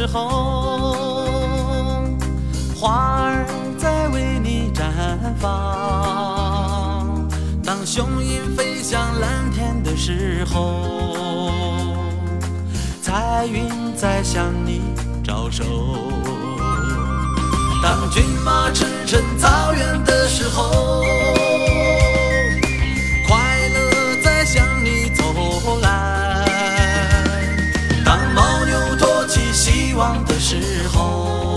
时候，花儿在为你绽放。当雄鹰飞向蓝天的时候，彩云在向你招手。当骏马驰骋草原的时候，快乐在向你走来。当牦牛托起希望的时候，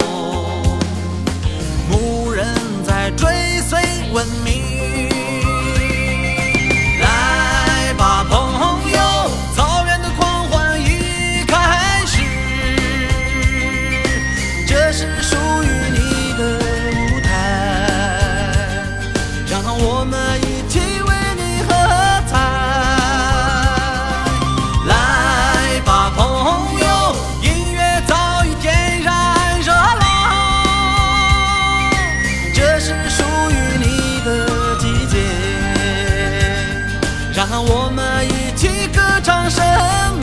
牧人在追随文明。来吧朋友，草原的狂欢已开始，这是属于你的舞台，让我们一起为你喝彩。来吧朋友，音乐早已点燃热浪，这是属于你的季节，让我们一起歌唱生命。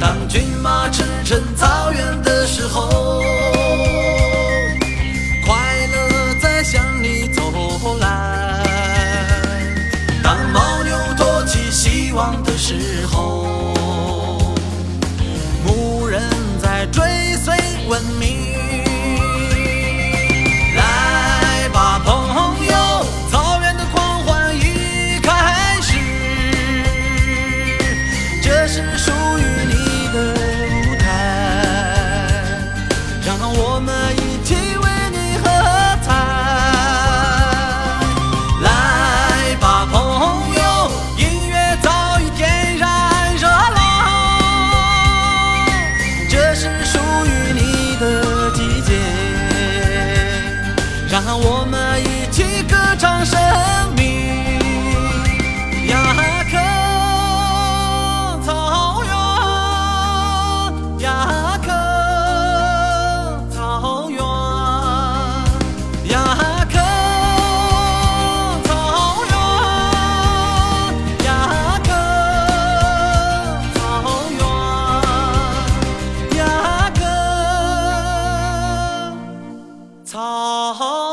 当骏马驰骋草原的时候，快乐在向你走来。当牦牛托起希望的时候，牧人在追随文明。来吧朋友，草原的狂欢已开始，这是属于我们一起为你喝彩。来吧朋友，音乐早已点燃热浪，这是属于你的季节，让我们一起歌唱生命。雅克草原，雅克草。